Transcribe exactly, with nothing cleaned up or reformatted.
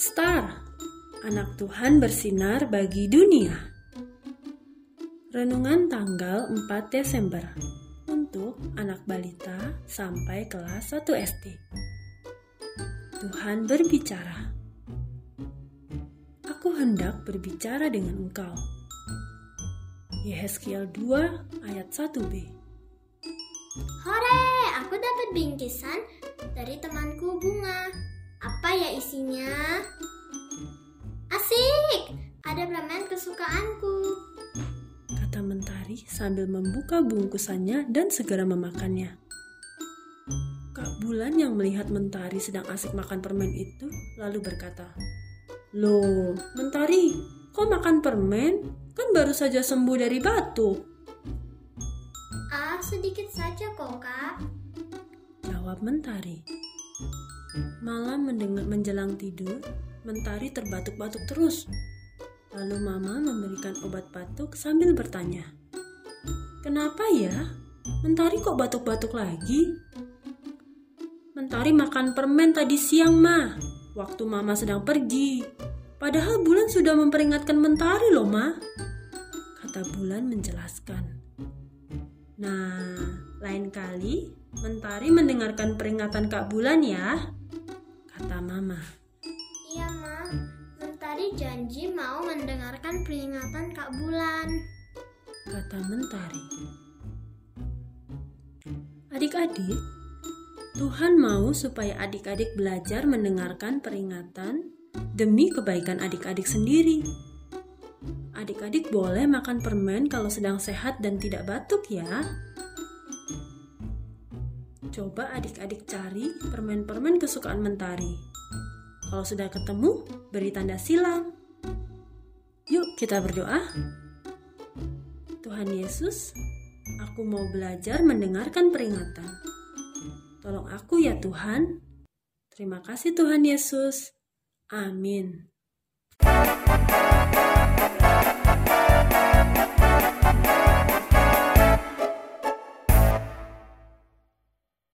Star, anak Tuhan bersinar bagi dunia. Renungan tanggal empat Desember untuk anak balita sampai kelas satu S D. Tuhan berbicara. Aku hendak berbicara dengan engkau. Yehezkiel dua ayat satu b. Hore, aku dapat bingkisan dari temanku bunga. Apa ya isinya? Asik, ada permen kesukaanku, kata mentari sambil membuka bungkusannya dan segera memakannya. Kak Bulan yang melihat mentari sedang asik makan permen itu lalu berkata, "Loh, mentari, kok makan permen? Kan baru saja sembuh dari batuk." Ah, sedikit saja kok, Kak, jawab mentari. Malam mendengar menjelang tidur, mentari terbatuk-batuk terus. Lalu mama memberikan obat batuk sambil bertanya, "Kenapa ya? Mentari kok batuk-batuk lagi?" "Mentari makan permen tadi siang, Ma, waktu mama sedang pergi. Padahal Bulan sudah memperingatkan mentari loh, Ma," kata Bulan menjelaskan. Nah, lain kali mentari mendengarkan peringatan Kak Bulan ya, kata Mama. Iya, Ma. Mentari janji mau mendengarkan peringatan Kak Bulan, kata mentari. Adik-adik, Tuhan mau supaya adik-adik belajar mendengarkan peringatan demi kebaikan adik-adik sendiri. Adik-adik boleh makan permen kalau sedang sehat dan tidak batuk ya. Coba adik-adik cari permen-permen kesukaan mentari. Kalau sudah ketemu, beri tanda silang. Yuk kita berdoa. Tuhan Yesus, aku mau belajar mendengarkan peringatan. Tolong aku ya Tuhan. Terima kasih Tuhan Yesus. Amin. Bye.